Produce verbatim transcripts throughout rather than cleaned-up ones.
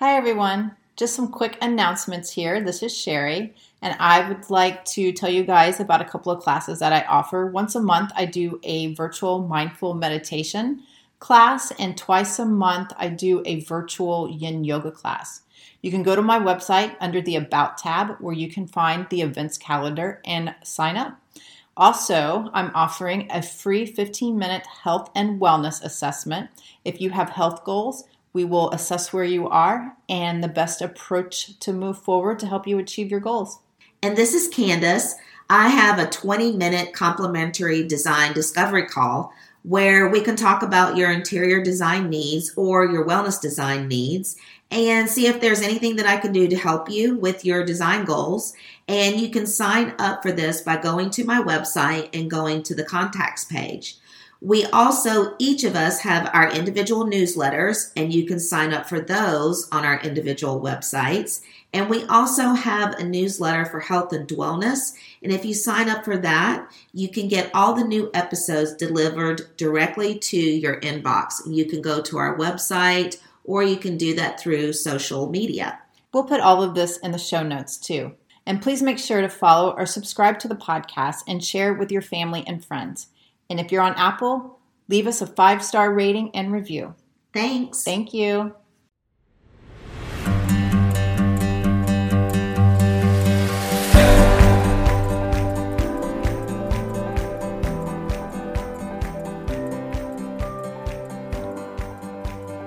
Hi, everyone. Just some quick announcements here. This is Sherry, and I would like to tell you guys about a couple of classes that I offer. Once a month, I do a virtual mindful meditation class, and twice a month, I do a virtual yin yoga class. You can go to my website under the About tab, where you can find the events calendar and sign up. Also, I'm offering a free fifteen-minute health and wellness assessment. If you have health goals, we will assess where you are and the best approach to move forward to help you achieve your goals. And this is Candace. I have a twenty-minute complimentary design discovery call where we can talk about your interior design needs or your wellness design needs and see if there's anything that I can do to help you with your design goals. And you can sign up for this by going to my website and going to the contacts page. We also, each of us, have our individual newsletters, and you can sign up for those on our individual websites. And we also have a newsletter for health and wellness. And if you sign up for that, you can get all the new episodes delivered directly to your inbox. You can go to our website, or you can do that through social media. We'll put all of this in the show notes, too. And please make sure to follow or subscribe to the podcast and share it with your family and friends. And if you're on Apple, leave us a five-star rating and review. Thanks. Thank you.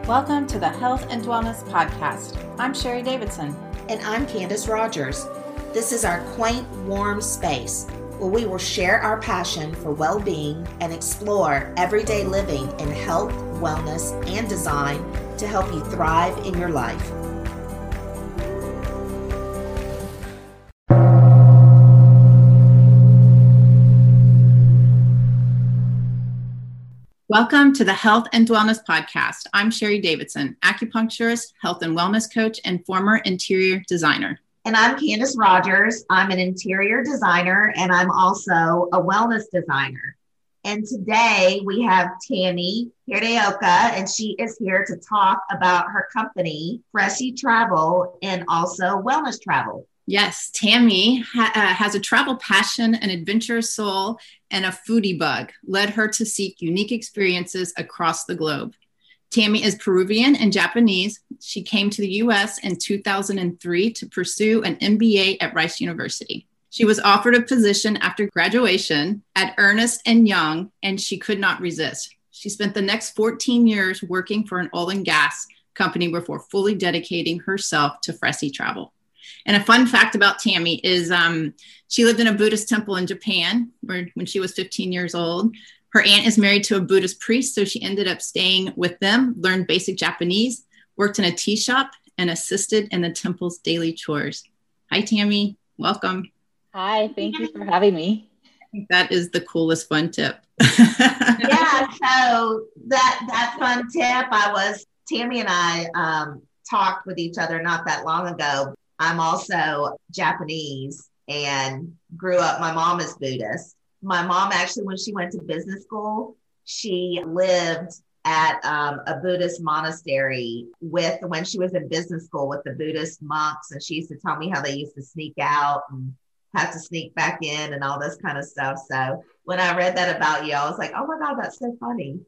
Welcome to the Health and Wellness Podcast. I'm Sherry Davidson. And I'm Candace Rogers. This is our quaint, warm space, where we will share our passion for well-being and explore everyday living in health, wellness, and design to help you thrive in your life. Welcome to the Health and Wellness Podcast. I'm Sherry Davidson, acupuncturist, health and wellness coach, and former interior designer. And I'm Candace Rogers. I'm an interior designer, and I'm also a wellness designer. And today we have Tammy Hirayoka, and she is here to talk about her company, Freshie Travel, and also wellness travel. Yes, Tammy ha- uh, has a travel passion, an adventurous soul, and a foodie bug led her to seek unique experiences across the globe. Tammy is Peruvian and Japanese. She came to the U S in two thousand three to pursue an M B A at Rice University. She was offered a position after graduation at Ernst and Young, and she could not resist. She spent the next fourteen years working for an oil and gas company before fully dedicating herself to Freshie Travel. And a fun fact about Tammy is um, she lived in a Buddhist temple in Japan where, when she was fifteen years old. Her aunt is married to a Buddhist priest, so she ended up staying with them, learned basic Japanese, worked in a tea shop, and assisted in the temple's daily chores. Hi, Tammy. Welcome. Hi. Thank you for having me. I think that is the coolest fun tip. Yeah. So that that fun tip, I was, Tammy and I um, talked with each other not that long ago. I'm also Japanese and grew up, my mom is Buddhist. My mom actually, when she went to business school, she lived at um, a Buddhist monastery with, when she was in business school with the Buddhist monks. And she used to tell me how they used to sneak out and have to sneak back in and all this kind of stuff. So when I read that about you, I was like, oh my God, that's so funny.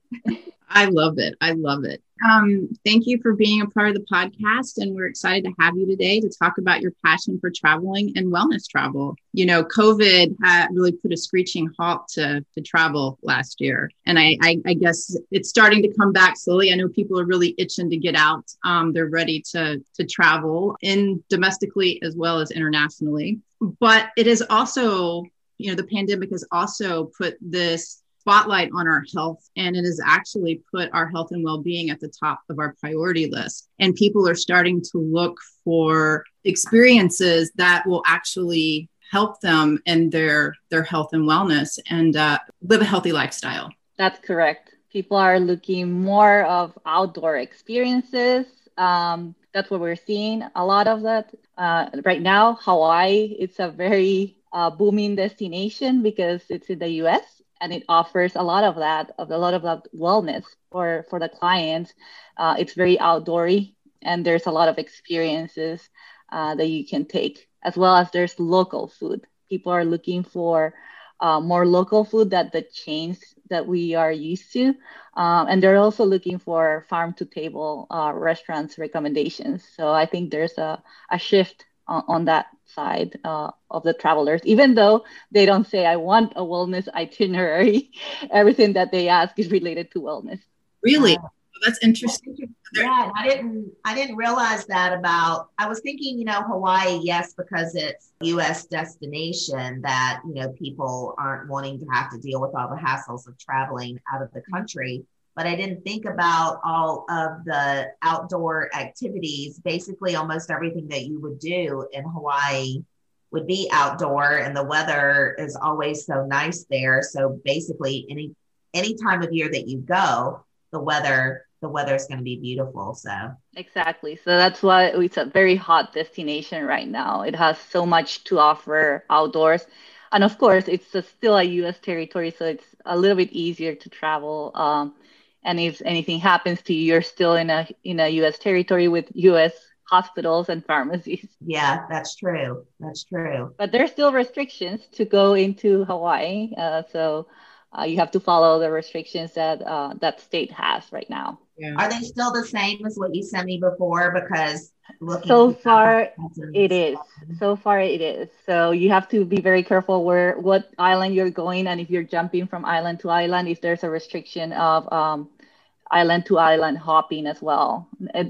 I love it. I love it. Um, thank you for being a part of the podcast, and we're excited to have you today to talk about your passion for traveling and wellness travel. You know, COVID uh, really put a screeching halt to, to travel last year, and I, I, I guess it's starting to come back slowly. I know people are really itching to get out. Um, they're ready to to travel in domestically as well as internationally. But it is also, you know, the pandemic has also put this spotlight on our health, and it has actually put our health and well-being at the top of our priority list. And people are starting to look for experiences that will actually help them in their their health and wellness and uh, live a healthy lifestyle. That's correct. People are looking more of outdoor experiences. Um, that's what we're seeing a lot of that uh, right now. Hawaii, it's a very uh, booming destination because it's in the U S. And it offers a lot of that, of a lot of that wellness for, for the clients. Uh, it's very outdoorsy and there's a lot of experiences uh, that you can take, as well as there's local food. People are looking for uh, more local food than the chains that we are used to. Um, and they're also looking for farm-to-table uh, restaurants recommendations. So I think there's a, a shift on, on that side uh, of the travelers, even though they don't say, I want a wellness itinerary. Everything that they ask is related to wellness. Really? Uh, That's interesting. Yeah, I didn't I didn't realize that about, I was thinking, you know, Hawaii, yes, because it's a U S destination that, you know, people aren't wanting to have to deal with all the hassles of traveling out of the country. But I didn't think about all of the outdoor activities. Basically, almost everything that you would do in Hawaii would be outdoor, and the weather is always so nice there. So basically, any any time of year that you go, the weather, the weather is going to be beautiful. So exactly. So that's why it's a very hot destination right now. It has so much to offer outdoors. And of course, it's a, still a U S territory, so it's a little bit easier to travel. Um, and if anything happens to you, you're still in a in a U S territory with U S hospitals and pharmacies. Yeah, that's true. That's true. But there's still restrictions to go into Hawaii. Uh, so Uh, you have to follow the restrictions that uh, that state has right now. Yeah. Are they still the same as what you sent me before? Because looking so far, it is. So far, it is. So you have to be very careful where what island you're going, and if you're jumping from island to island, if there's a restriction of um, island to island hopping as well.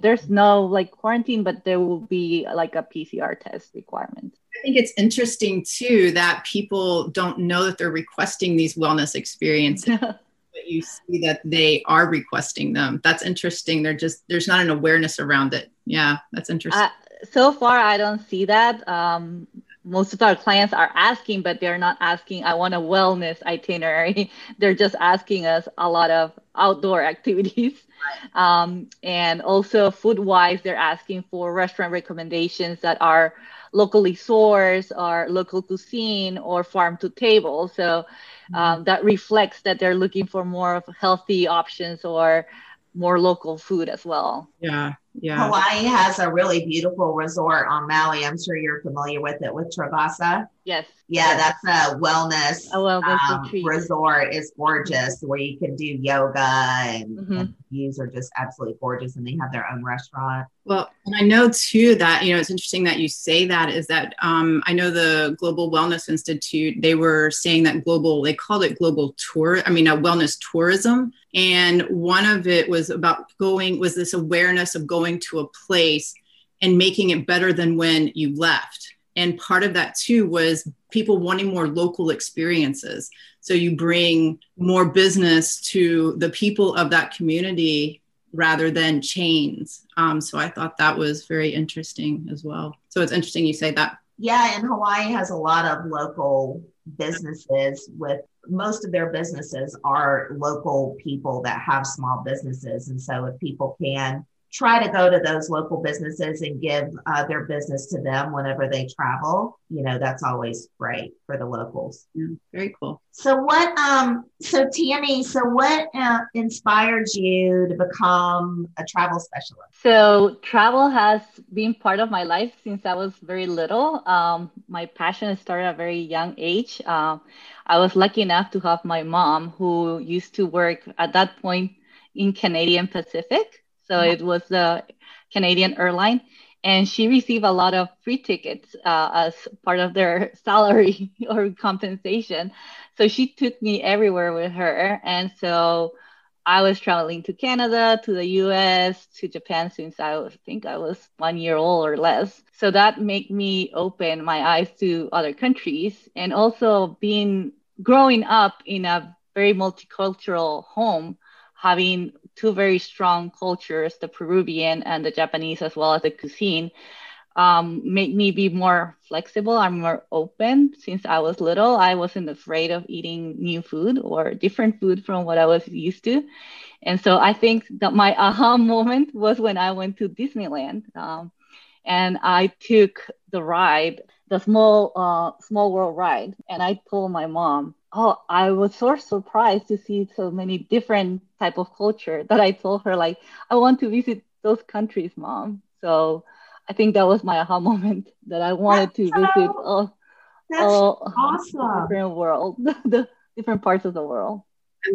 There's no like quarantine, but there will be like a P C R test requirement. I think it's interesting too that people don't know that they're requesting these wellness experiences, but you see that they are requesting them. That's interesting. They're just, there's not an awareness around it. Yeah, that's interesting. Uh, so far, I don't see that. Um, most of our clients are asking, but they're not asking, I want a wellness itinerary. They're just asking us a lot of outdoor activities. Um, and also food-wise, they're asking for restaurant recommendations that are locally sourced or local cuisine or farm to table. So um, that reflects that they're looking for more of healthy options or more local food as well. Yeah, yeah. Hawaii has a really beautiful resort on Maui. I'm sure you're familiar with it, with Travasa. Yes. Yeah, yes. That's a wellness, a wellness um, resort. It's gorgeous, where you can do yoga and, mm-hmm. and views are just absolutely gorgeous, and they have their own restaurant. Well, and I know too that, you know, it's interesting that you say that, is that um, I know the Global Wellness Institute, they were saying that global, they called it global tour, I mean, a wellness tourism. And one of it was about going, was this awareness of going to a place and making it better than when you left. And part of that too was people wanting more local experiences. So you bring more business to the people of that community rather than chains. Um, so I thought that was very interesting as well. So it's interesting you say that. Yeah, and Hawaii has a lot of local businesses with, most of their businesses are local people that have small businesses. And so if people can try to go to those local businesses and give uh, their business to them whenever they travel, you know, that's always great for the locals. Yeah, very cool. So what, um, so Tammy, so what uh, inspired you to become a travel specialist? So travel has been part of my life since I was very little. Um, my passion started at a very young age. Um, I was lucky enough to have my mom, who used to work at that point in Canadian Pacific. So it was the Canadian airline, and she received a lot of free tickets uh, as part of their salary or compensation. So she took me everywhere with her. And so I was traveling to Canada, to the U S, to Japan since I was, think I was one year old or less. So that made me open my eyes to other countries, and also being growing up in a very multicultural home, having two very strong cultures, the Peruvian and the Japanese, as well as the cuisine, um, made me be more flexible. I'm more open. Since I was little, I wasn't afraid of eating new food or different food from what I was used to. And so I think that my aha moment was when I went to Disneyland um, and I took the ride, the small, uh, small world ride. And I told my mom, oh, I was so surprised to see so many different type of culture that I told her, like, I want to visit those countries, Mom. So I think that was my aha moment, that I wanted that's to so, visit all, that's all awesome. different world, the different parts of the world.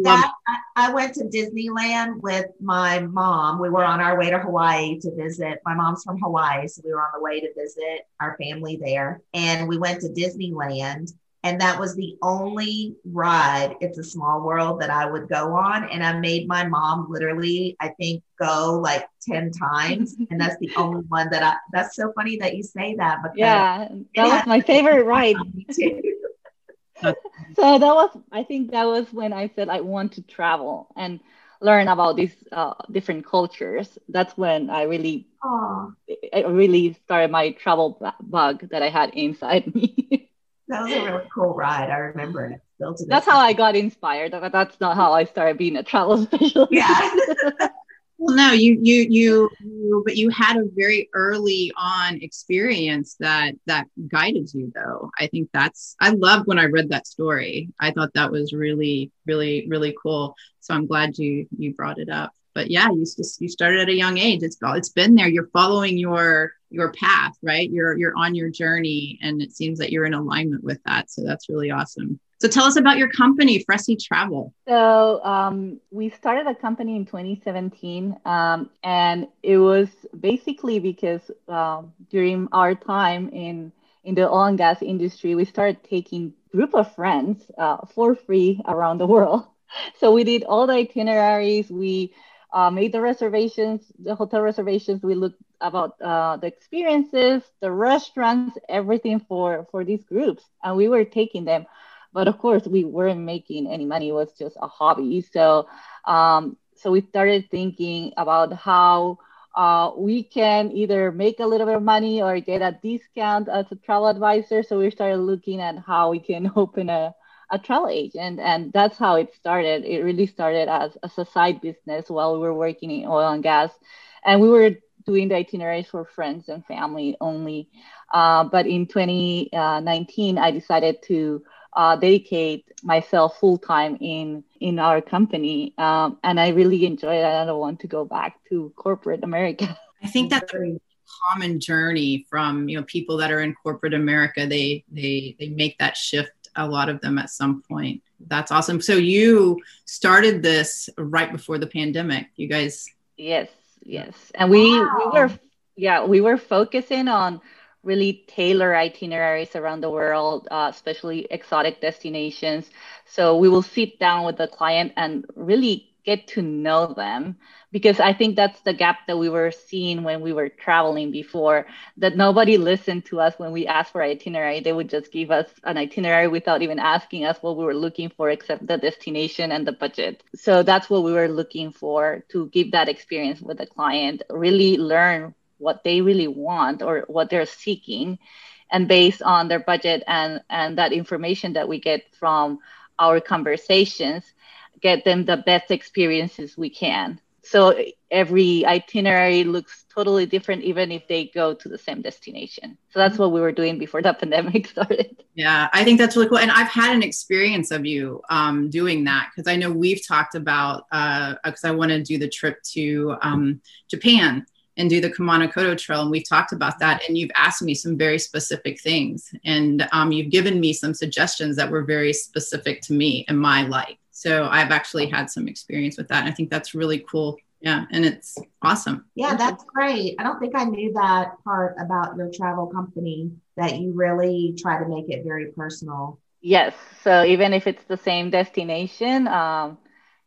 That, I went to Disneyland with my mom. We were on our way to Hawaii to visit. My mom's from Hawaii, so we were on the way to visit our family there. And we went to Disneyland, and that was the only ride, It's a Small World, that I would go on. And I made my mom literally, I think, go like ten times. And that's the only one that I, that's so funny that you say that. Because yeah, that was my favorite ride. So that was, I think that was when I said I want to travel and learn about these uh, different cultures. That's when I really, Aww. I really started my travel bug that I had inside me. That was a really cool ride. I remember it. Still to that's time. How I got inspired, but that's not how I started being a travel specialist. Yeah. Well, no, you, you, you, you, but you had a very early on experience that, that guided you though. I think that's, I loved when I read that story. I thought that was really, really, really cool. So I'm glad you, you brought it up, but yeah, you just, you started at a young age. It's it's been there. You're following your, your path, right? You're, you're on your journey, and it seems that you're in alignment with that. So that's really awesome. So tell us about your company, Freshie Travel. So um, we started a company in twenty seventeen, um, and it was basically because um, during our time in, in the oil and gas industry, we started taking a group of friends uh, for free around the world. So we did all the itineraries. We uh, made the reservations, the hotel reservations. We looked about uh, the experiences, the restaurants, everything for, for these groups. And we were taking them. But of course, we weren't making any money. It was just a hobby. So um, so we started thinking about how uh, we can either make a little bit of money or get a discount as a travel advisor. So we started looking at how we can open a, a travel agent. And, and that's how it started. It really started as, as a side business while we were working in oil and gas. And we were doing the itineraries for friends and family only. Uh, but in twenty nineteen, I decided to Uh, dedicate myself full time in in our company, um, and I really enjoy it. I don't want to go back to corporate America. I think that's a common journey from you know people that are in corporate America. They they they make that shift. A lot of them at some point. That's awesome. So you started this right before the pandemic. You guys. Yes, yes, and we wow. we were yeah we were focusing on. Really tailor itineraries around the world, uh, especially exotic destinations. So we will sit down with the client and really get to know them, because I think that's the gap that we were seeing when we were traveling before, that nobody listened to us when we asked for itinerary. They would just give us an itinerary without even asking us what we were looking for, except the destination and the budget. So that's what we were looking for, to give that experience with the client, really learn what they really want or what they're seeking, and based on their budget and, and that information that we get from our conversations, get them the best experiences we can. So every itinerary looks totally different, even if they go to the same destination. So that's what we were doing before the pandemic started. Yeah, I think that's really cool. And I've had an experience of you um, doing that, because I know we've talked about, because uh, I want to do the trip to um, Japan and do the Kumano Kodo Trail. And we've talked about that. And you've asked me some very specific things. And um, you've given me some suggestions that were very specific to me and my life. So I've actually had some experience with that. And I think that's really cool. Yeah. And it's awesome. Yeah, that's great. I don't think I knew that part about your travel company, that you really try to make it very personal. Yes. So even if it's the same destination, um,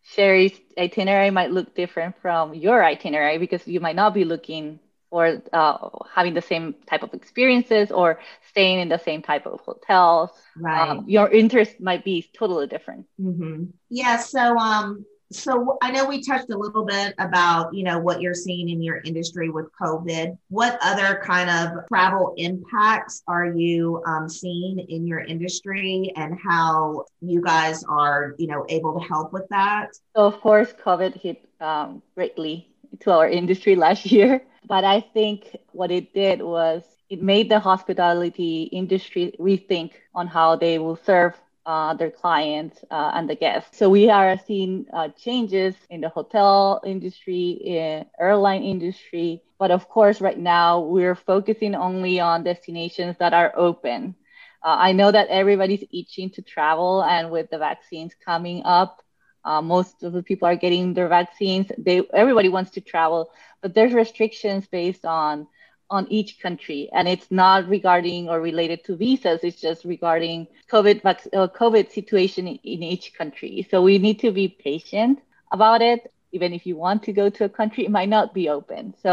Sherry's itinerary might look different from your itinerary, because you might not be looking for uh, having the same type of experiences or staying in the same type of hotels. Right. Um, your interest might be totally different. Mm-hmm. Yeah. So, um, so I know we touched a little bit about, you know, what you're seeing in your industry with COVID. What other kind of travel impacts are you um, seeing in your industry, and how you guys are, you know, able to help with that? So of course, COVID hit um, greatly to our industry last year, but I think what it did was it made the hospitality industry rethink on how they will serve uh, their clients uh, and the guests. So we are seeing uh, changes in the hotel industry, in airline industry. But of course, right now, we're focusing only on destinations that are open. Uh, I know that everybody's itching to travel, and with the vaccines coming up, Uh, most of the people are getting their vaccines. They, everybody wants to travel, but there's restrictions based on on each country, and it's not regarding or related to visas. It's just regarding COVID vac- uh, COVID situation in, in each country. So we need to be patient about it. Even if you want to go to a country, it might not be open. So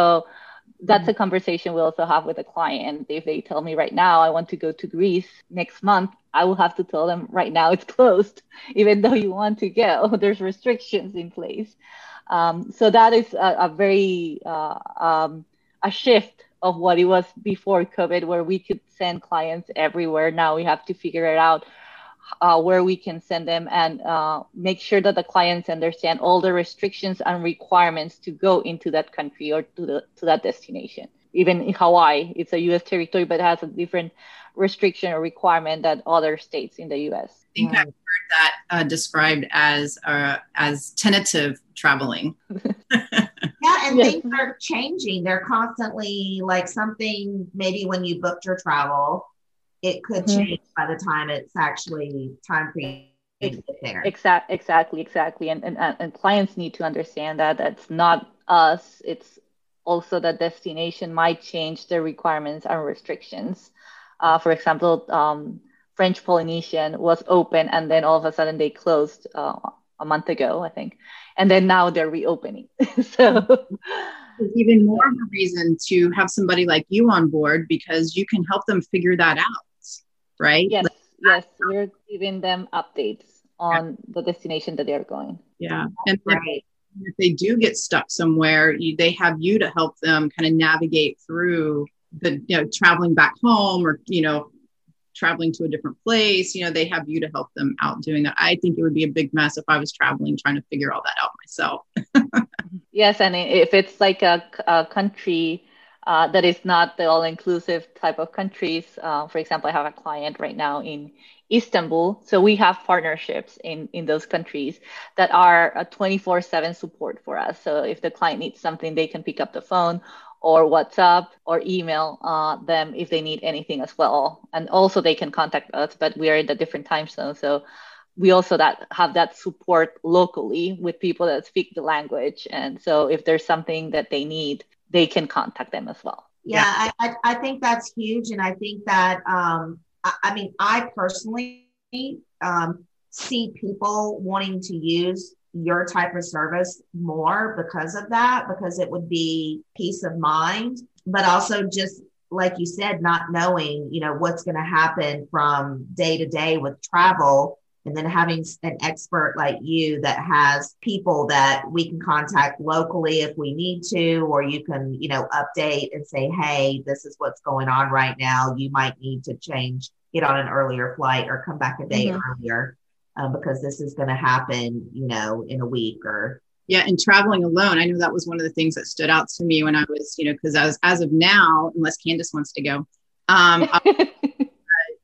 that's a conversation we also have with a client. If they tell me right now, I want to go to Greece next month, I will have to tell them right now it's closed, even though you want to go. There's restrictions in place. Um, so that is a, a very, uh, um, a shift of what it was before COVID, where we could send clients everywhere. Now we have to figure it out uh, where we can send them and uh, make sure that the clients understand all the restrictions and requirements to go into that country or to the, to that destination. Even in Hawaii, it's a U S territory, but it has a different restriction or requirement that other states in the U S. I think I've heard that uh, described as uh, as tentative traveling. Yeah, and yes. Things are changing. They're constantly, like, something, maybe when you booked your travel, it could mm-hmm. change by the time it's actually time for you to get there. Exactly, exactly, exactly. And, and and clients need to understand that that's not us. It's also the destination might change their requirements and restrictions. Uh, for example, um, French Polynesian was open, and then all of a sudden they closed uh, a month ago, I think. And then now they're reopening. So it's even more of a reason to have somebody like you on board, because you can help them figure that out, right? Yes, like, yes. We're giving them updates on the destination that they're going. Yeah. And right. If they do get stuck somewhere, you, they have you to help them kind of navigate through the, you know, traveling back home or, you know, traveling to a different place. You know, they have you to help them out doing that. I think it would be a big mess if I was traveling, trying to figure all that out myself. Yes. And if it's like a, a country uh, that is not the all-inclusive type of countries, uh, for example, I have a client right now in Istanbul. So we have partnerships in, in those countries that are a twenty-four seven support for us. So if the client needs something, they can pick up the phone or WhatsApp or email uh, them if they need anything as well. And also they can contact us, but we are in a different time zone. So we also that have that support locally with people that speak the language. And so if there's something that they need, they can contact them as well. Yeah, yeah. I, I think that's huge. And I think that, um, I mean, I personally um, see people wanting to use your type of service more because of that, because it would be peace of mind, but also just like you said, not knowing, you know, what's going to happen from day to day with travel. And then having an expert like you that has people that we can contact locally if we need to, or you can, you know, update and say, hey, this is what's going on right now. You might need to change, get on an earlier flight or come back a day mm-hmm. earlier uh, because this is going to happen, you know, in a week or. Yeah. And traveling alone. I know that was one of the things that stood out to me when I was, you know, because I was, as of now, unless Candace wants to go, um, I-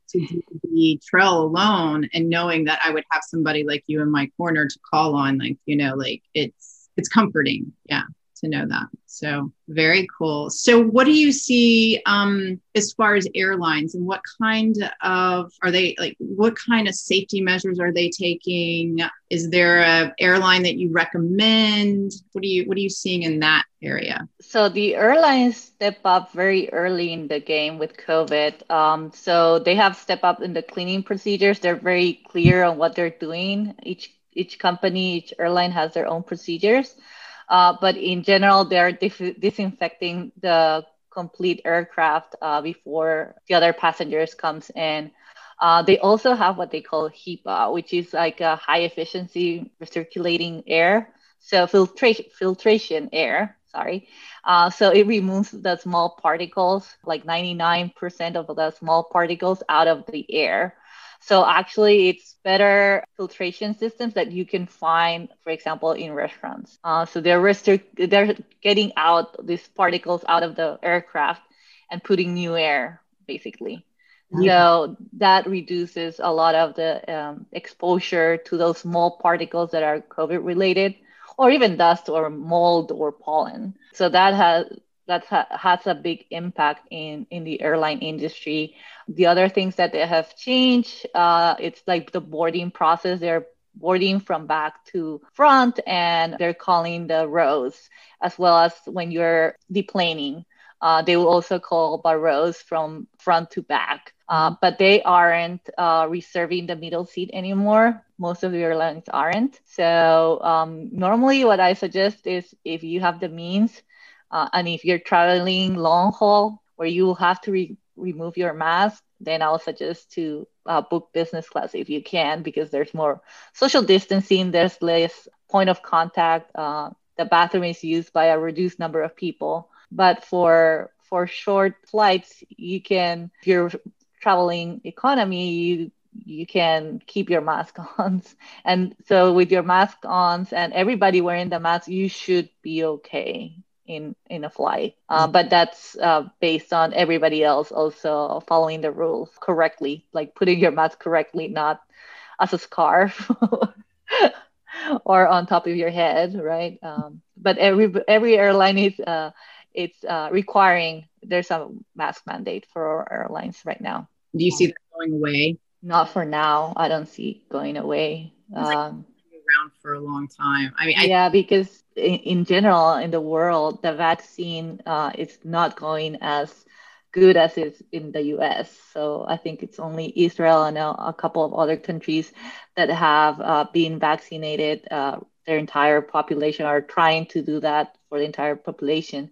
to do the trail alone, and knowing that I would have somebody like you in my corner to call on, like, you know, like it's, it's comforting. Yeah. To know that. So very cool. So what do you see um, as far as airlines, and what kind of, are they like, what kind of safety measures are they taking? Is there a airline that you recommend? What do you, what are you seeing in that area? So the airlines step up very early in the game with COVID. Um, so they have stepped up in the cleaning procedures. They're very clear on what they're doing. Each, each company, each airline has their own procedures. Uh, but in general, they're dif- disinfecting the complete aircraft uh, before the other passengers comes in. Uh, they also have what they call HEPA, which is like a high efficiency recirculating air. So filtration, filtration air, sorry. Uh, so it removes the small particles, like ninety-nine percent of the small particles out of the air. So actually, it's better filtration systems that you can find, for example, in restaurants. Uh, so they're restric- they're getting out these particles out of the aircraft and putting new air, basically. So that reduces a lot of the um, exposure to those small particles that are COVID related, or even dust or mold or pollen. So that has that ha- has a big impact in, in the airline industry. The other things that they have changed, uh, it's like the boarding process. They're boarding from back to front, and they're calling the rows, as well as when you're deplaning. Uh, they will also call by rows from front to back. Uh, but they aren't uh, reserving the middle seat anymore. Most of the airlines aren't. So um, normally what I suggest is, if you have the means uh, and if you're traveling long haul where you will have to re- remove your mask, then I'll suggest to uh, book business class if you can, because there's more social distancing. There's less point of contact. Uh, the bathroom is used by a reduced number of people. But for for short flights, you can, if you're traveling economy, you you can keep your mask on. And so with your mask on and everybody wearing the mask, you should be okay in, in a flight. Uh, but that's uh, based on everybody else also following the rules correctly, like putting your mask correctly, not as a scarf or on top of your head, right? Um, but every every airline is uh, it's uh, requiring, there's a mask mandate for airlines right now. Do you see that going away? Not for now. I don't see it going away. It's like um, around for a long time. I mean, I- yeah, because in, in general, in the world, the vaccine uh, is not going as good as it's in the U S. So I think it's only Israel and a, a couple of other countries that have uh, been vaccinated. Uh, their entire population are trying to do that for the entire population.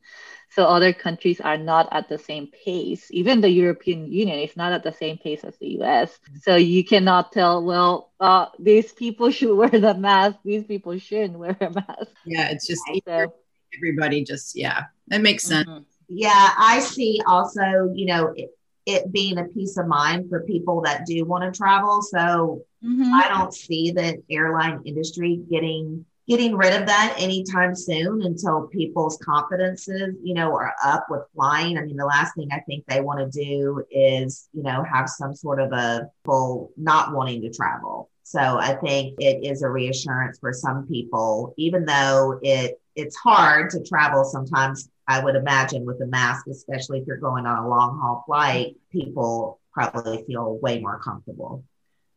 So other countries are not at the same pace. Even the European Union is not at the same pace as the U S. So you cannot tell, well, uh, these people should wear the mask. These people shouldn't wear a mask. Yeah, it's just so, everybody just, yeah, that makes sense. Mm-hmm. Yeah, I see also, you know, it, it being a peace of mind for people that do want to travel. So mm-hmm. I don't see the airline industry getting getting rid of that anytime soon until people's confidences, you know, are up with flying. I mean, the last thing I think they want to do is, you know, have some sort of a people not wanting to travel. So I think it is a reassurance for some people, even though it it's hard to travel sometimes. I would imagine with a mask, especially if you're going on a long haul flight, people probably feel way more comfortable.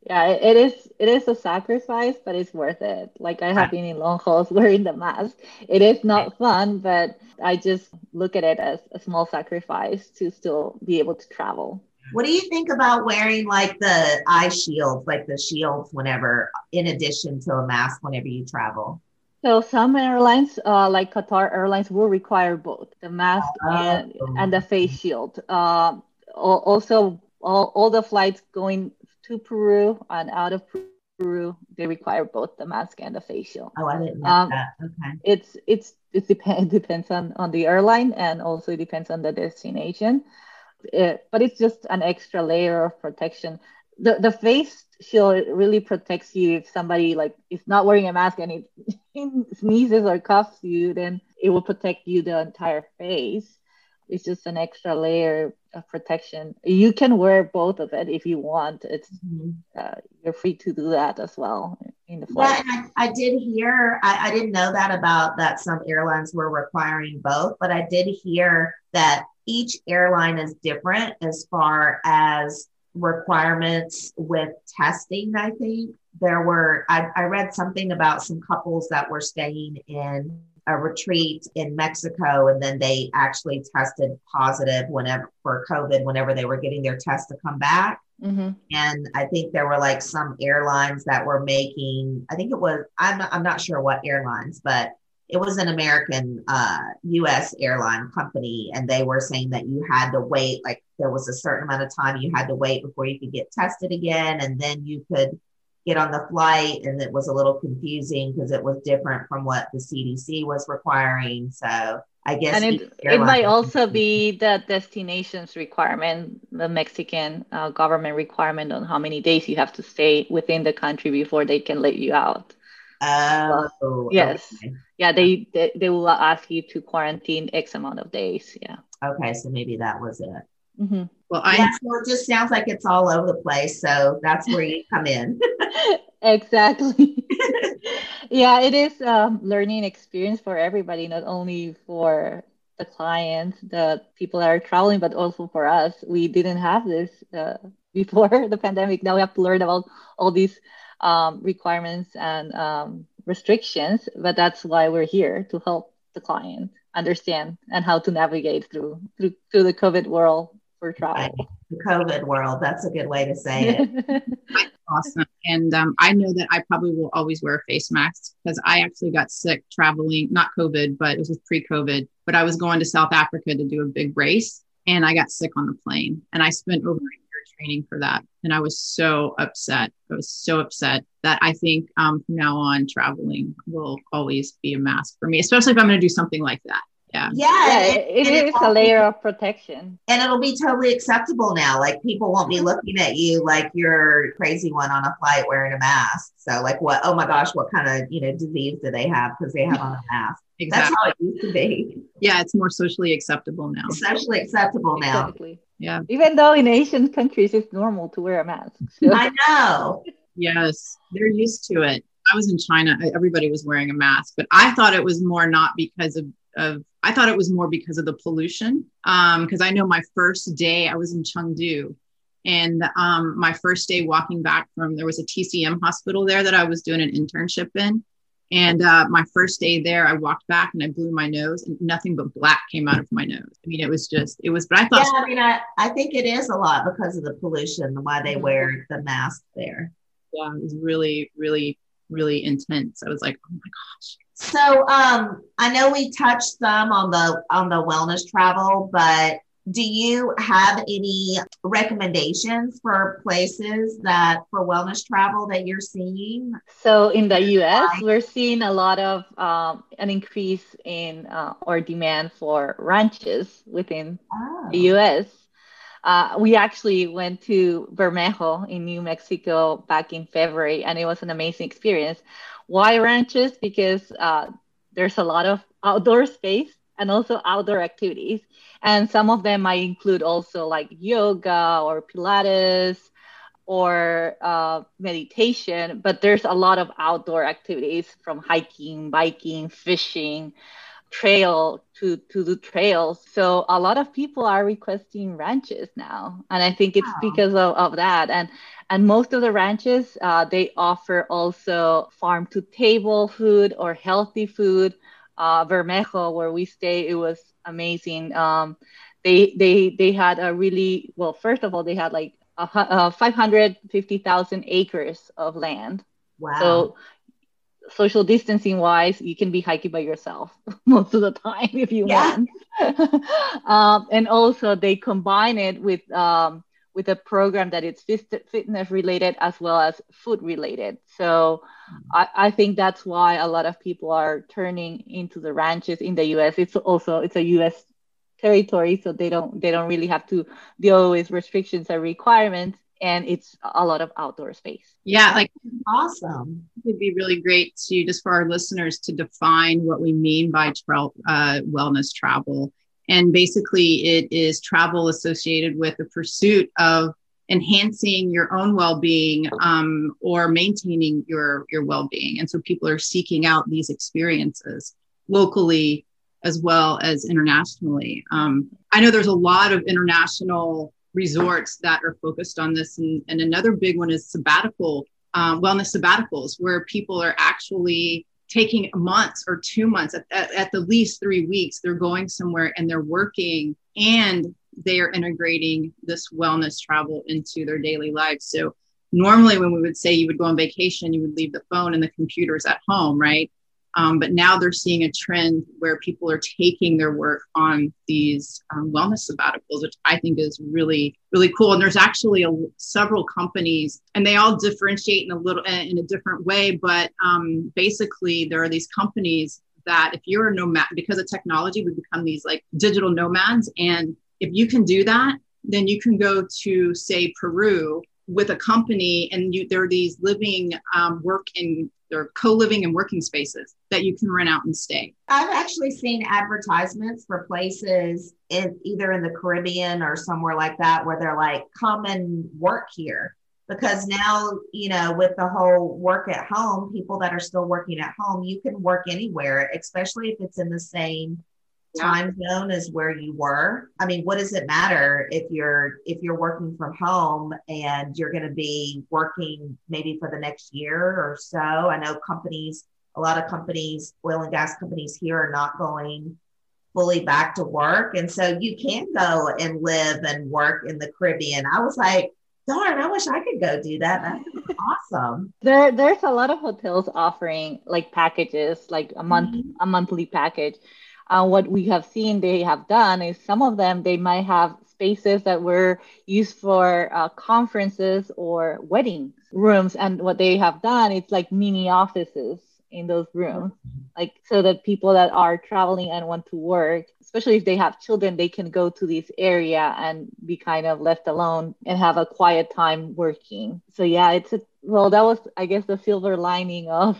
Yeah, it is it is a sacrifice, but it's worth it. Like I have been in long hauls wearing the mask. It is not fun, but I just look at it as a small sacrifice to still be able to travel. What do you think about wearing like the eye shields, like the shields whenever, in addition to a mask whenever you travel? So some airlines, uh, like Qatar Airlines, will require both the mask oh. and, and the face shield. Uh, also, all, all the flights going to Peru and out of Peru, they require both the mask and the face shield. Oh, I didn't know um, that. Okay. It's it's it depends depends on, on the airline, and also it depends on the destination. It, but it's just an extra layer of protection. The the face shield really protects you if somebody like is not wearing a mask and it sneezes or coughs you, then it will protect you the entire face. It's just an extra layer of protection. You can wear both of it if you want. It's mm-hmm. uh, you're free to do that as well in the flight. Yeah, I, I did hear. I, I didn't know that about that. Some airlines were requiring both, but I did hear that each airline is different as far as requirements with testing. I think there were, I, I read something about some couples that were staying in a retreat in Mexico, and then they actually tested positive whenever for COVID, whenever they were getting their test to come back. Mm-hmm. And I think there were like some airlines that were making, I think it was, I'm not, I'm not sure what airlines, but it was an American uh, U S airline company, and they were saying that you had to wait, like there was a certain amount of time you had to wait before you could get tested again, and then you could get on the flight. And it was a little confusing because it was different from what the C D C was requiring. So I guess and it, it might also be the destination's requirement, the Mexican uh, government requirement on how many days you have to stay within the country before they can let you out. Oh, so, yes. Okay. Yeah, they, they they will ask you to quarantine X amount of days. Yeah. Okay, so maybe that was it. Mm-hmm. Well, I yeah, so it just sounds like it's all over the place. So that's where you come in. Exactly. Yeah, it is a learning experience for everybody, not only for the clients, the people that are traveling, but also for us. We didn't have this uh, before the pandemic. Now we have to learn about all these um, requirements and um, restrictions, but that's why we're here, to help the client understand and how to navigate through through, through the COVID world for travel. Right. The COVID world, that's a good way to say it. Awesome. And um, I know that I probably will always wear a face mask, because I actually got sick traveling, not COVID, but it was pre-COVID, but I was going to South Africa to do a big race and I got sick on the plane, and I spent over a year training for that. And I was so upset. I was so upset that I think um, from now on, traveling will always be a mask for me, especially if I'm going to do something like that. Yeah, yeah, yeah it, it, it is a layer be, of protection. And it'll be totally acceptable now. Like, people won't be looking at you like you're crazy one on a flight wearing a mask. So like, what, oh my gosh, what kind of, you know, disease do they have because they have on a mask? Exactly. That's how it used to be. Yeah, it's more socially acceptable now. It's socially acceptable now. Exactly. Yeah. Even though in Asian countries, it's normal to wear a mask. So. I know. Yes, they're used to it. I was in China. Everybody was wearing a mask, but I thought it was more not because of Of, I thought it was more because of the pollution. Um, because I know my first day I was in Chengdu, and um, my first day walking back from, there was a T C M hospital there that I was doing an internship in. And uh, my first day there, I walked back and I blew my nose, and nothing but black came out of my nose. I mean, it was just, it was, but I thought. Yeah, I mean, I, I think it is a lot because of the pollution, why they wear the mask there. Yeah, it was really, really, really intense. I was like, oh my gosh. So um, I know we touched some on the on the wellness travel, but do you have any recommendations for places that for wellness travel that you're seeing? So in the U S, I- we're seeing a lot of um, an increase in uh, or demand for ranches within oh. the U S. Uh, we actually went to Vermejo in New Mexico back in February, and it was an amazing experience. Why ranches? Because uh, there's a lot of outdoor space and also outdoor activities. And some of them might include also like yoga or Pilates or uh, meditation, but there's a lot of outdoor activities, from hiking, biking, fishing, trail to, to the trails. So a lot of people are requesting ranches now. And I think it's wow. because of, of that. And And most of the ranches, uh, they offer also farm-to-table food or healthy food. Uh, Vermejo, where we stay, it was amazing. Um, they they they had a really, well, first of all, they had like a, a five hundred fifty thousand acres of land. Wow. So social distancing-wise, you can be hiking by yourself most of the time if you yeah. want. um, and also, they combine it with... Um, with a program that it's fitness related as well as food related. So I, I think that's why a lot of people are turning into the ranches in the U S. It's also, it's a U S territory, so they don't, they don't really have to deal with restrictions and requirements. And it's a lot of outdoor space. Yeah, like awesome. It'd be really great to, just for our listeners, to define what we mean by tra- uh, wellness travel. And basically, it is travel associated with the pursuit of enhancing your own well-being um, or maintaining your, your well-being. And so people are seeking out these experiences locally as well as internationally. Um, I know there's a lot of international resorts that are focused on this. And, and another big one is sabbatical, um, wellness sabbaticals, where people are actually taking months or two months, at, at, at the least three weeks, they're going somewhere and they're working, and they are integrating this wellness travel into their daily lives. So normally when we would say you would go on vacation, you would leave the phone and the computers at home, right? Um, but now they're seeing a trend where people are taking their work on these um, wellness sabbaticals, which I think is really, really cool. And there's actually a, several companies, and they all differentiate in a little in a different way. But um, basically, there are these companies that if you're a nomad, because of technology, we become these like digital nomads. And if you can do that, then you can go to, say, Peru with a company, and you, there are these living um, work and They're co-living and working spaces that you can rent out and stay. I've actually seen advertisements for places in either in the Caribbean or somewhere like that, where they're like, come and work here. Because now, you know, with the whole work at home, people that are still working at home, you can work anywhere, especially if it's in the same time zone as where you were. I mean, what does it matter if you're if you're working from home and you're going to be working maybe for the next year or so? I know companies, a lot of companies, oil and gas companies here are not going fully back to work. And so you can go and live and work in the Caribbean. I was like, darn, I wish I could go do that. That's awesome. There, there's a lot of hotels offering like packages, like a month, mm-hmm. a monthly package. Uh, what we have seen they have done is some of them, they might have spaces that were used for uh, conferences or wedding rooms. And what they have done, it's like mini offices in those rooms, like so that people that are traveling and want to work, especially if they have children, they can go to this area and be kind of left alone and have a quiet time working. So yeah, it's a, well, that was, I guess, the silver lining of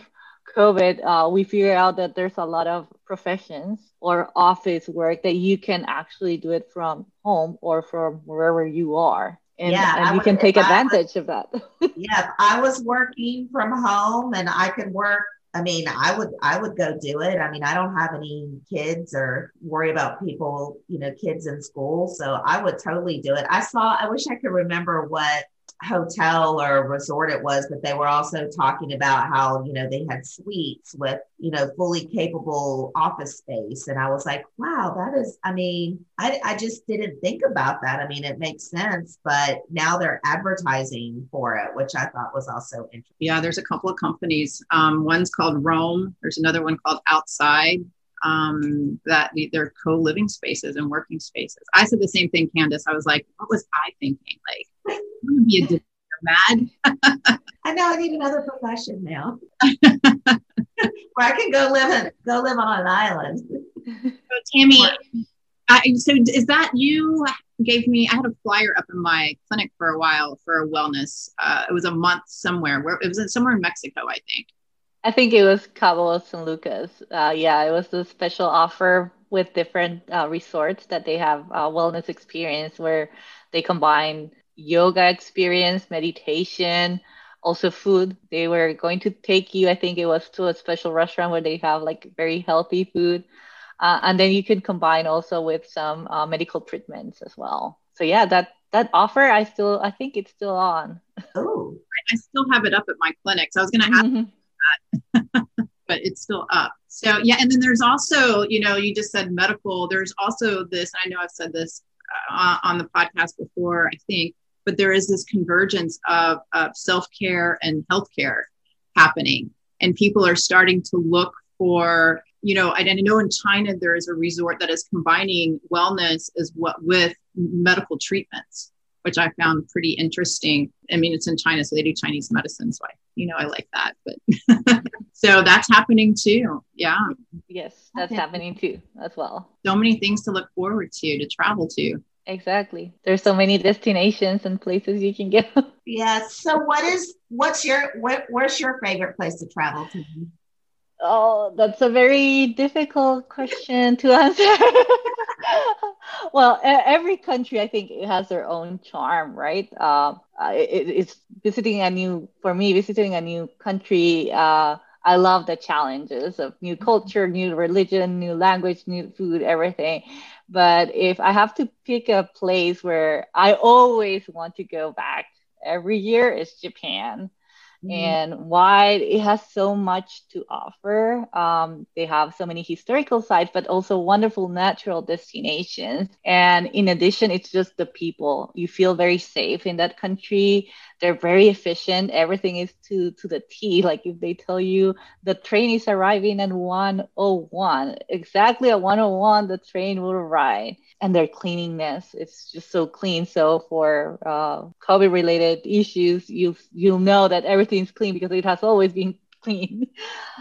COVID. Uh, we figured out that there's a lot of professions or office work that you can actually do it from home or from wherever you are. And, yeah, and you would, can take advantage was, of that. Yeah, if I was working from home and I could work, I mean, I would, I would go do it. I mean, I don't have any kids or worry about people, you know, kids in school. So I would totally do it. I saw, I wish I could remember what hotel or resort it was, but they were also talking about how, you know, they had suites with, you know, fully capable office space. And I was like, wow, that is, I mean, I, I just didn't think about that. I mean, it makes sense, but now they're advertising for it, which I thought was also interesting. Yeah, there's a couple of companies. Um, one's called Rome. There's another one called Outside. Um, that they're co-living spaces and working spaces. I said the same thing, Candace. I was like, what was I thinking? Like, I'm going to be a nomad. I know I need another profession now where I can go live and go live on an island. So Tammy, I, so is that you gave me, I had a flyer up in my clinic for a while for a wellness. Uh, it was a month somewhere where it was somewhere in Mexico, I think. I think it was Cabo San Lucas. Uh, yeah, it was a special offer with different uh, resorts that they have uh, wellness experience where they combine yoga experience, meditation, also food. They were going to take you, I think it was to a special restaurant where they have like very healthy food. Uh, and then you can combine also with some uh, medical treatments as well. So yeah, that that offer, I still, I think it's still on. Oh, I still have it up at my clinic. So I was going to ask mm-hmm. but it's still up. So yeah, and then there's also, you know, you just said medical. There's also this, I know I've said this uh, on the podcast before, I think, but there is this convergence of, of self-care and healthcare happening. And people are starting to look for, you know, I know in China, there is a resort that is combining wellness as what with medical treatments, which I found pretty interesting. I mean, it's in China, so they do Chinese medicine. So I, you know, I like that. But so that's happening too. Yeah. Yes, that's okay. happening too as well. So many things to look forward to, to travel to. Exactly. There's so many destinations and places you can go. Yes. So what is, what's your, what, where's your favorite place to travel to? Oh, that's a very difficult question to answer. Well, every country, I think, it has their own charm, right? Uh, it, it's visiting a new, for me, visiting a new country, uh, I love the challenges of new culture, new religion, new language, new food, everything. But if I have to pick a place where I always want to go back every year, it's Japan. Mm-hmm. And why it has so much to offer. Um, they have so many historical sites, but also wonderful natural destinations. And in addition, it's just the people. You feel very safe in that country. They're very efficient. Everything is to, to the T. Like if they tell you the train is arriving at one oh one, exactly at one oh one, the train will arrive. And their cleanliness, it's just so clean. So for uh, COVID-related issues, you'll, you'll know that everything's clean because it has always been clean.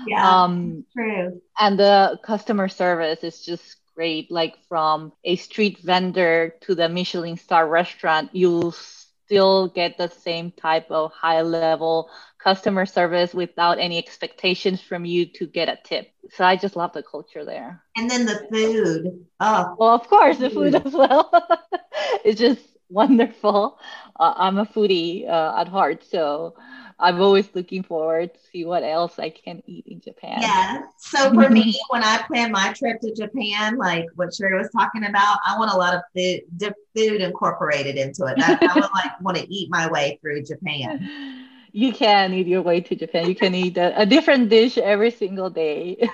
Yeah, um, true. And the customer service is just great. Like from a street vendor to the Michelin star restaurant, you'll still get the same type of high level customer service without any expectations from you to get a tip. So I just love the culture there. And then the food. Oh, well, of course, the food as well. It's just wonderful. Uh, I'm a foodie uh, at heart, so I'm always looking forward to see what else I can eat in Japan. Yeah. So for me, when I plan my trip to Japan, like what Sherry was talking about, I want a lot of food, food incorporated into it. I, I would like want to eat my way through Japan. You can eat your way to Japan. You can eat a, a different dish every single day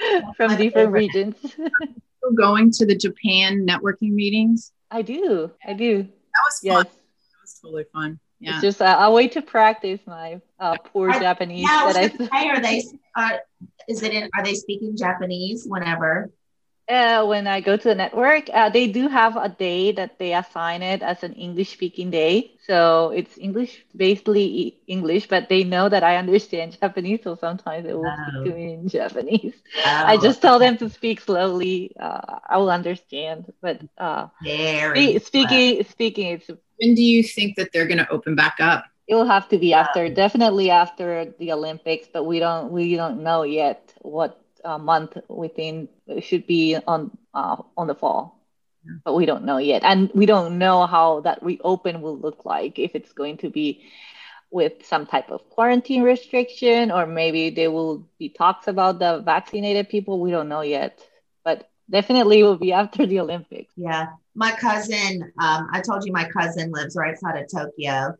yeah. from different regions. Are you going to the Japan networking meetings? I do. I do. That was fun. Yes. That was totally fun. Yeah. It's just a, a way to practice my uh, poor are, Japanese. Yeah, I was that I, say, are they, uh, is it in, are they speaking Japanese whenever? Uh, when I go to the network, uh, they do have a day that they assign it as an English speaking day. So it's English, basically English, but they know that I understand Japanese. So sometimes they will oh. speak to me in Japanese. Oh. I just tell them to speak slowly. Uh, I will understand. But uh, Very speaking, fun. speaking, it's When do you think that they're going to open back up? It will have to be after, definitely after the Olympics, but we don't we don't know yet what uh, month within it should be on uh, on the fall. Yeah. But we don't know yet, and we don't know how that reopen will look like. If it's going to be with some type of quarantine restriction, or maybe there will be talks about the vaccinated people. We don't know yet, but definitely will be after the Olympics. Yeah. My cousin, um, I told you my cousin lives right outside of Tokyo.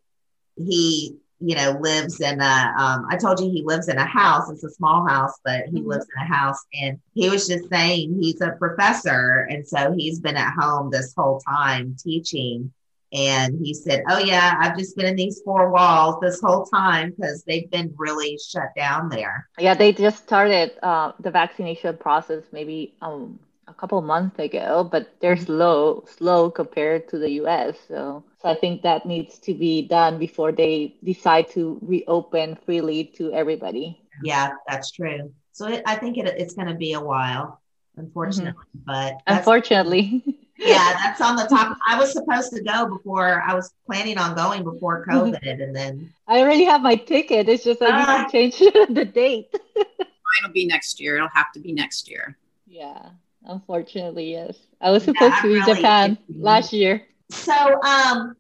He, you know, lives in a, um, I told you he lives in a house. It's a small house, but he mm-hmm. lives in a house. And he was just saying he's a professor. And so he's been at home this whole time teaching. And he said, oh yeah, I've just been in these four walls this whole time because they've been really shut down there. Yeah, they just started uh, the vaccination process maybe um a couple months ago, but they're slow, slow compared to the U S. So, so I think that needs to be done before they decide to reopen freely to everybody. Yeah, that's true. So it, I think it, it's going to be a while, unfortunately, mm-hmm. but unfortunately, yeah, that's on the top. I was supposed to go before I was planning on going before COVID. And then I already have my ticket. It's just, I uh, need to change the date. Mine will be next year. It'll have to be next year. Yeah. Unfortunately, yes. I was supposed yeah, to be in really Japan did. last year. So, um,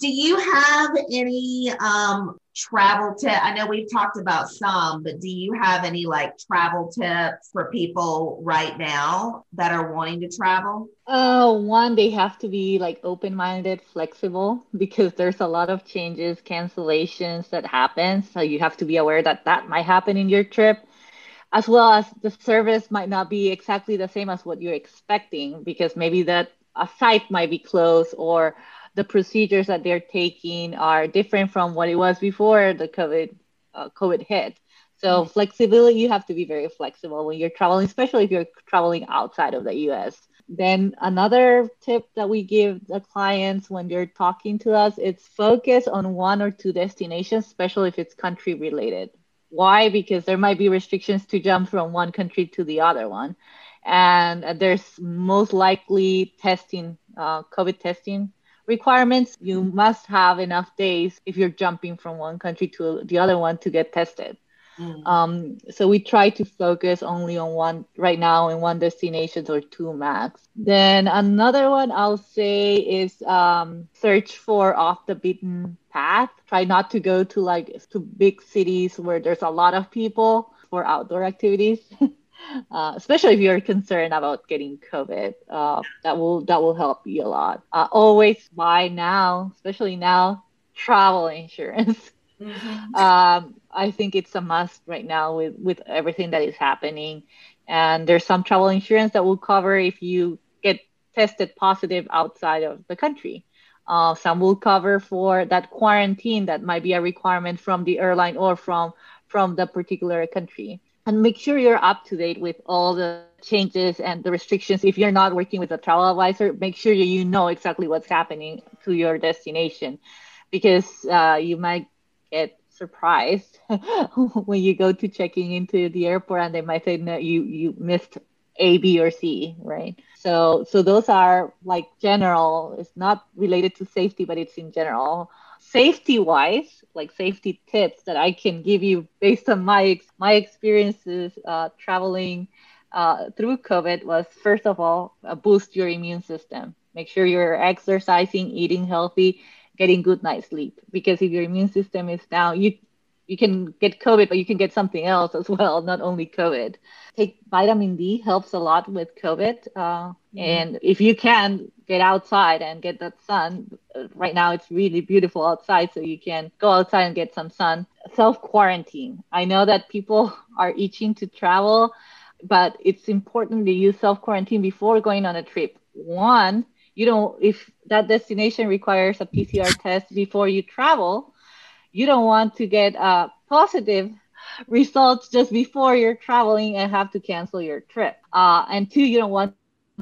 do you have any um, travel tips? I know we've talked about some, but do you have any like travel tips for people right now that are wanting to travel? Uh, one, they have to be like open-minded, flexible, because there's a lot of changes, cancellations that happen. So you have to be aware that that might happen in your trip. As well as the service might not be exactly the same as what you're expecting, because maybe that a site might be closed or the procedures that they're taking are different from what it was before the COVID uh, COVID hit. So mm-hmm. flexibility, you have to be very flexible when you're traveling, especially if you're traveling outside of the U S. Then another tip that we give the clients when they're talking to us, it's focus on one or two destinations, especially if it's country related. Why? Because there might be restrictions to jump from one country to the other one. And there's most likely testing, uh, COVID testing requirements. You must have enough days if you're jumping from one country to the other one to get tested. Mm. Um, so we try to focus only on one right now in one destination or two max. Then another one I'll say is um, search for off the beaten path. Try not to go to like to big cities where there's a lot of people for outdoor activities, uh, especially if you're concerned about getting COVID. Uh, that will that will help you a lot. Uh, always buy now, especially now, travel insurance. Mm-hmm. Um, I think it's a must right now with, with everything that is happening. And there's some travel insurance that will cover if you get tested positive outside of the country. Uh, some will cover for that quarantine that might be a requirement from the airline or from, from the particular country. And make sure you're up to date with all the changes and the restrictions. If you're not working with a travel advisor, make sure you know exactly what's happening to your destination, because uh, you might get surprised when you go to checking into the airport and they might say, no, you, you missed A, B, or C, right? So, so those are like general, it's not related to safety, but it's in general. Safety wise, like safety tips that I can give you based on my, my experiences uh, traveling uh, through COVID was, first of all, uh, boost your immune system. Make sure you're exercising, eating healthy, getting good night's sleep. Because if your immune system is down, you you can get COVID, but you can get something else as well, not only COVID. Take vitamin D, helps a lot with COVID. Uh, mm-hmm. And if you can, get outside and get that sun. Right now, it's really beautiful outside, so you can go outside and get some sun. Self-quarantine. I know that people are itching to travel, but it's important to use self-quarantine before going on a trip. One, you don't, if that destination requires a P C R test before you travel, you don't want to get a positive results just before you're traveling and have to cancel your trip. Uh, and two, you don't want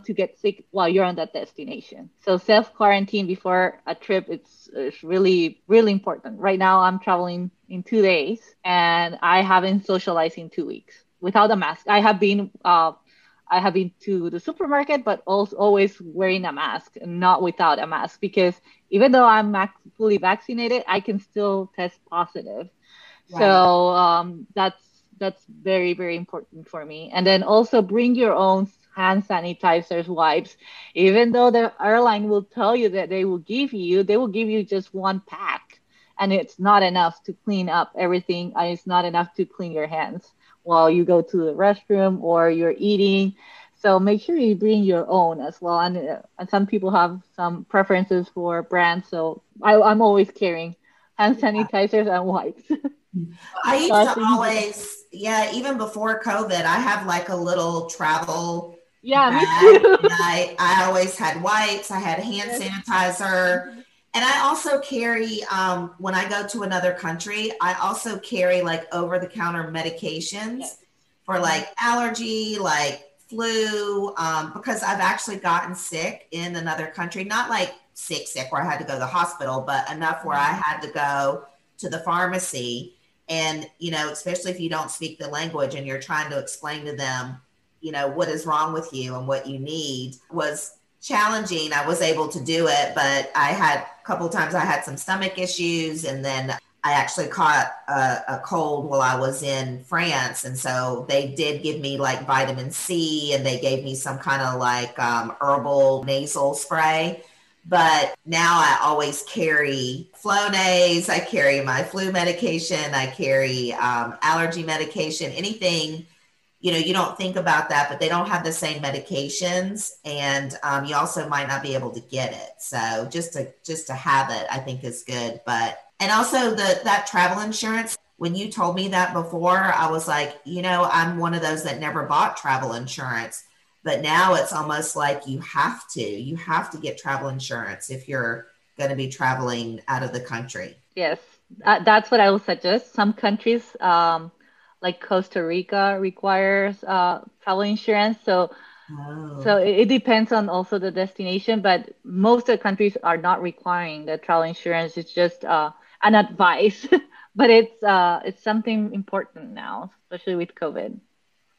to get sick while you're on that destination. So self-quarantine before a trip, it's, it's really, really important. Right now, I'm traveling in two days and I haven't socialized in two weeks without a mask. I have been uh, I have been to the supermarket, but also always wearing a mask, not without a mask, because even though I'm fully vaccinated, I can still test positive. Wow. So um, that's that's very, very important for me. And then also bring your own hand sanitizers, wipes. Even though the airline will tell you that they will give you, they will give you just one pack, and it's not enough to clean up everything. And it's not enough to clean your hands while you go to the restroom or you're eating. So make sure you bring your own as well. And, uh, and some people have some preferences for brands. So I, I'm always carrying hand sanitizers and wipes. I used to always, yeah, even before COVID, I have like a little travel yeah, bag. Me too. I, I always had wipes. I had hand sanitizer. And I also carry, um, when I go to another country, I also carry like over-the-counter medications yes. for like allergy, like flu, um, because I've actually gotten sick in another country, not like sick, sick where I had to go to the hospital, but enough where I had to go to the pharmacy. And, you know, especially if you don't speak the language and you're trying to explain to them, you know, what is wrong with you and what you need was challenging. I was able to do it, but I had a couple of times I had some stomach issues, and then I actually caught a, a cold while I was in France. And so they did give me like vitamin C, and they gave me some kind of like um, herbal nasal spray. But now I always carry Flonase, I carry my flu medication, I carry um, allergy medication, anything. You know, you don't think about that, but they don't have the same medications, and um, you also might not be able to get it. So just to just to have it, I think is good. But and also the that travel insurance. When you told me that before, I was like, you know, I'm one of those that never bought travel insurance, but now it's almost like you have to you have to get travel insurance if you're going to be traveling out of the country. Yes, uh, that's what I would suggest. Some countries. Um... Like Costa Rica requires uh, travel insurance. So oh. so it, it depends on also the destination, but most of the countries are not requiring the travel insurance. It's just uh, an advice, but it's uh, it's something important now, especially with COVID.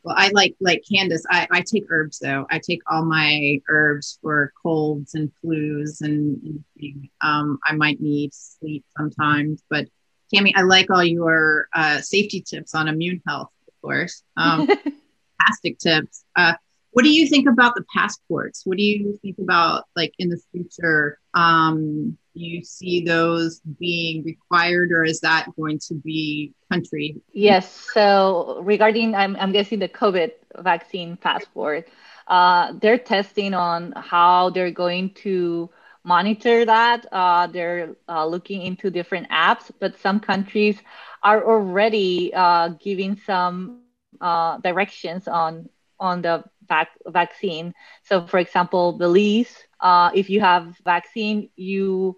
Well, I like, like Candace, I, I take herbs though. I take all my herbs for colds and flus and, and um, I might need sleep sometimes, but Tammy, I like all your uh, safety tips on immune health, of course. Um, fantastic tips. Uh, what do you think about the passports? What do you think about, like, in the future? Um, do you see those being required, or is that going to be country? Yes. So regarding, I'm, I'm guessing the COVID vaccine passport, uh, they're testing on how they're going to monitor that. Uh, they're uh, looking into different apps, but some countries are already uh, giving some uh, directions on on the vac- vaccine. So, for example, Belize, uh, if you have vaccine, you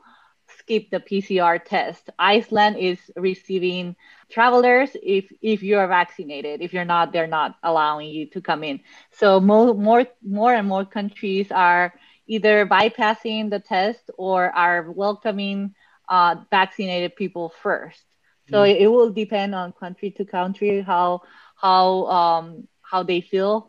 skip the P C R test. Iceland is receiving travelers if if you are vaccinated. If you're not, they're not allowing you to come in. So more more more and more countries are either bypassing the test or are welcoming uh, vaccinated people first. So mm. it, it will depend on country to country how how um, how they feel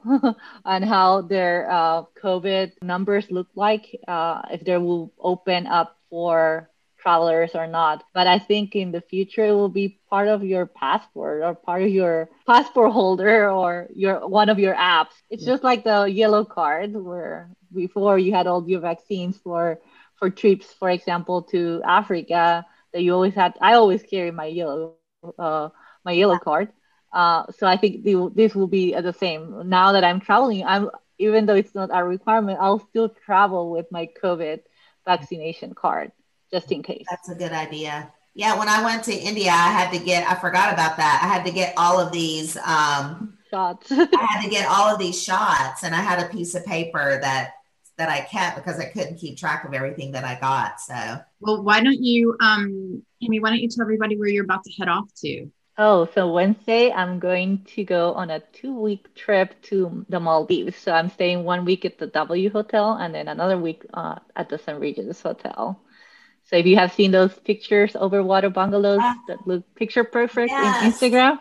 and how their uh, COVID numbers look like, uh, if they will open up for travelers or not. But I think in the future, it will be part of your passport or part of your passport holder or your one of your apps. It's yeah. just like the yellow card where before you had all your vaccines for, for trips, for example, to Africa, that you always had. I always carry my yellow uh, my yellow card. Uh, so I think the, this will be the same. Now that I'm traveling, I'm even though it's not a requirement, I'll still travel with my COVID vaccination card. Just in case. That's a good idea. Yeah, when I went to India, I had to get, I forgot about that. I had to get all of these um, shots. I had to get all of these shots, and I had a piece of paper that that I kept because I couldn't keep track of everything that I got. So, well, why don't you, um, Amy, why don't you tell everybody where you're about to head off to? Oh, so Wednesday, I'm going to go on a two-week trip to the Maldives. So I'm staying one week at the W Hotel and then another week uh, at the Saint Regis Hotel. So if you have seen those pictures over water bungalows uh, that look picture perfect yes. in Instagram,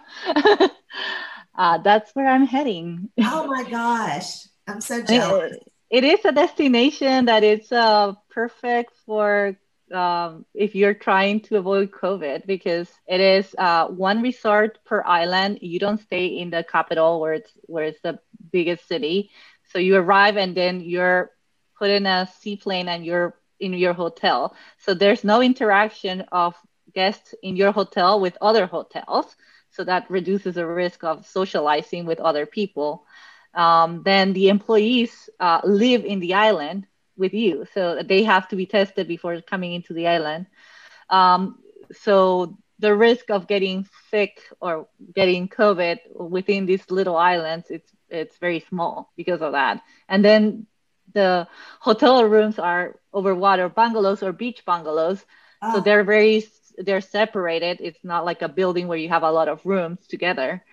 uh, that's where I'm heading. Oh my gosh. I'm so jealous. It, it is a destination that it's uh, perfect for um, if you're trying to avoid COVID, because it is uh, one resort per island. You don't stay in the capital where it's, where it's the biggest city. So you arrive and then you're put in a seaplane and you're in your hotel. So there's no interaction of guests in your hotel with other hotels. So that reduces the risk of socializing with other people. Um, then the employees uh, live in the island with you. So they have to be tested before coming into the island. Um, so the risk of getting sick or getting COVID within these little islands, it's it's very small because of that. And then the hotel rooms are over water bungalows or beach bungalows. Oh. So they're very, they're separated. It's not like a building where you have a lot of rooms together.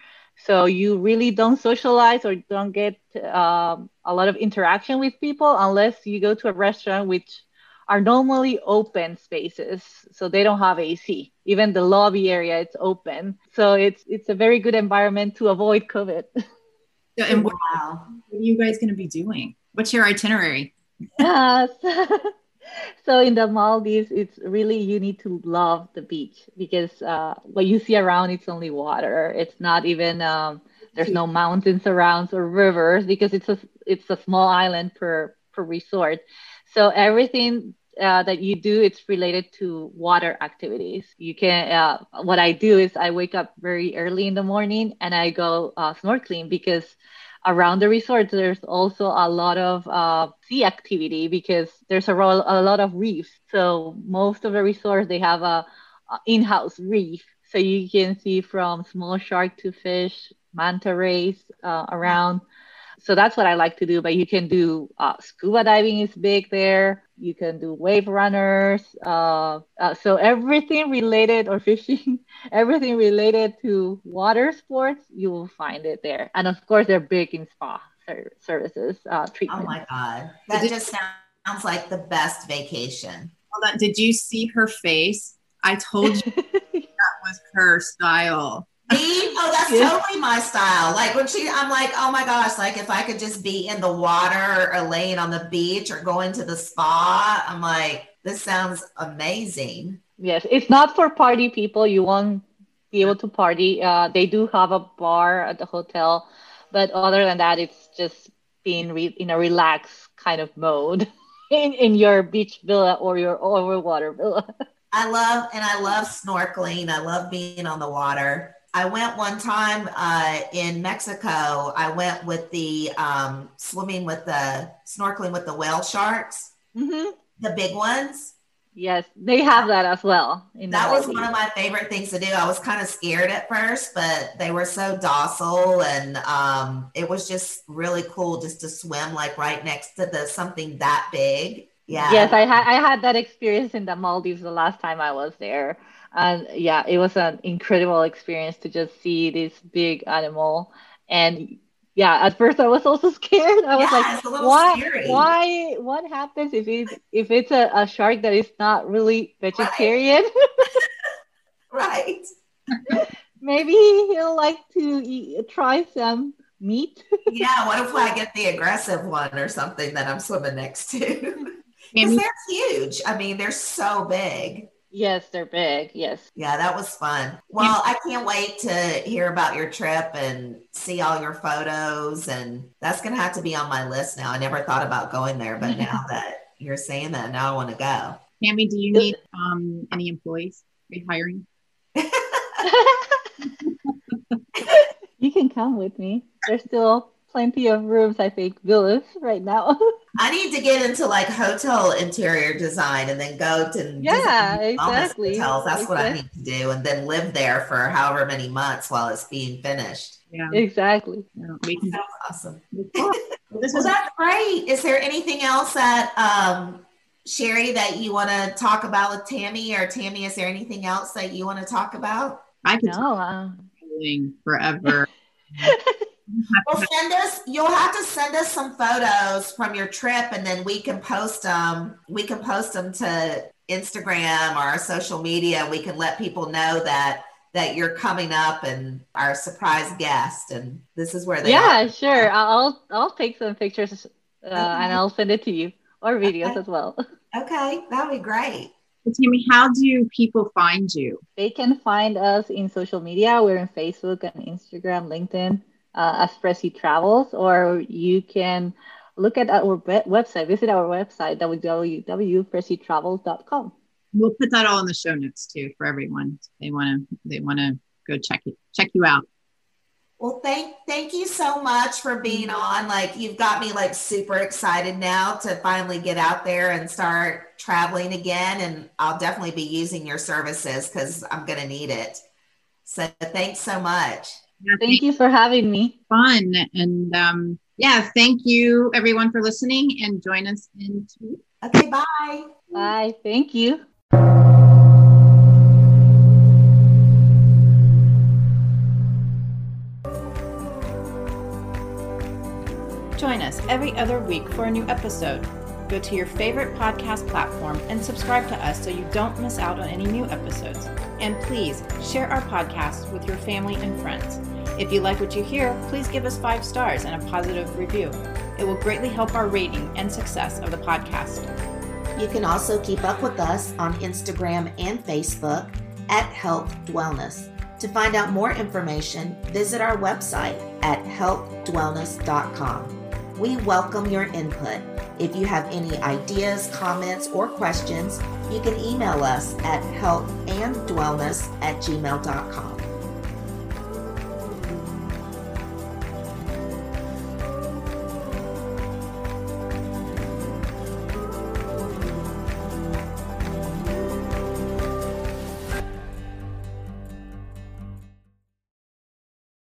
So you really don't socialize or don't get um, a lot of interaction with people unless you go to a restaurant, which are normally open spaces. So they don't have A C. Even the lobby area, it's open. So it's it's a very good environment to avoid COVID. So, and what, wow. what are you guys going to be doing? What's your itinerary? Yes. So in the Maldives, it's really, you need to love the beach because uh, what you see around, it's only water. It's not even, um, there's no mountains around or rivers because it's a, it's a small island per, per resort. So everything uh, that you do, it's related to water activities. You can, uh, what I do is I wake up very early in the morning and I go uh, snorkeling because around the resort, there's also a lot of uh, sea activity because there's a, ro- a lot of reefs. So most of the resorts, they have a, a in-house reef. So you can see from small shark to fish, manta rays uh, around. So that's what I like to do. But you can do uh, scuba diving is big there. You can do wave runners. Uh, uh, so everything related or fishing, everything related to water sports, you will find it there. And of course, they're big in spa ser- services. Uh, treatment. Oh my God. That did just you- sounds like the best vacation. Hold on. Did you see her face? I told you that was her style. Me? Oh, that's totally my style. Like when she, I'm like, oh my gosh, like if I could just be in the water or laying on the beach or going to the spa, I'm like, this sounds amazing. Yes, it's not for party people. You won't be able to party. Uh, they do have a bar at the hotel, but other than that, it's just being re- in a relaxed kind of mode in, in your beach villa or your overwater villa. I love, and I love snorkeling. I love being on the water. I went one time uh, in Mexico. I went with the um, swimming with the snorkeling with the whale sharks, mm-hmm. the big ones. Yes, they have that as well. In that was one of my favorite things to do. I was kind of scared at first, but they were so docile, and um, it was just really cool just to swim like right next to the something that big. Yeah. Yes, I had I had that experience in the Maldives the last time I was there. And yeah, it was an incredible experience to just see this big animal. And yeah, at first I was also scared. I was yeah, like, it's a little why, scary. why, what happens if it's, if it's a, a shark that is not really vegetarian? Right. Right. Maybe he'll like to eat, try some meat. Yeah, what if I get the aggressive one or something that I'm swimming next to? Because they're huge. I mean, they're so big. Yes, they're big. Yes. Yeah, that was fun. Well, I can't wait to hear about your trip and see all your photos. And that's going to have to be on my list now. I never thought about going there, but now that you're saying that, now I want to go. Tammy, do you need um, any employees? Are you hiring? You can come with me. There's still plenty of rooms, I think, Villas right now. I need to get into like hotel interior design and then go to yeah, Disney exactly. hotels. That's exactly. what I need to do. And then live there for however many months while it's being finished. Yeah, exactly. Yeah. That's awesome. Well, this was that's great. Is there anything else that um, Sherry, that you want to talk about with Tammy, or Tammy, is there anything else that you want to talk about? I can no, uh... forever. Well, send us, you'll have to send us some photos from your trip, and then we can post them. We can post them to Instagram or our social media. We can let people know that that you're coming up and our surprise guest, and this is where they yeah, are. Sure. I'll I'll take some pictures uh, okay. and I'll send it to you, or videos okay. as well. Okay, that would be great. Tammy, how do people find you? They can find us in social media. We're on Facebook and Instagram, LinkedIn, uh, as Freshie Travels, or you can look at our be- website, visit our website, w w w dot freshie travel dot com. We'll put that all in the show notes too for everyone. They want to they want to go check it, check you out. Well, thank thank you so much for being on. Like, you've got me like super excited now to finally get out there and start traveling again. And I'll definitely be using your services because I'm going to need it. So thanks so much. Yeah, thank, thank you for having me. Fun. And um, yeah, thank you everyone for listening, and join us in two weeks. Okay, bye. Bye. Thank you. Join us every other week for a new episode. Go to your favorite podcast platform and subscribe to us so you don't miss out on any new episodes. And please share our podcast with your family and friends. If you like what you hear, please give us five stars and a positive review. It will greatly help our rating and success of the podcast. You can also keep up with us on Instagram and Facebook at Health Wellness. To find out more information, visit our website at health wellness dot com. We welcome your input. If you have any ideas, comments, or questions, you can email us at healthandwellness at gmail dot com.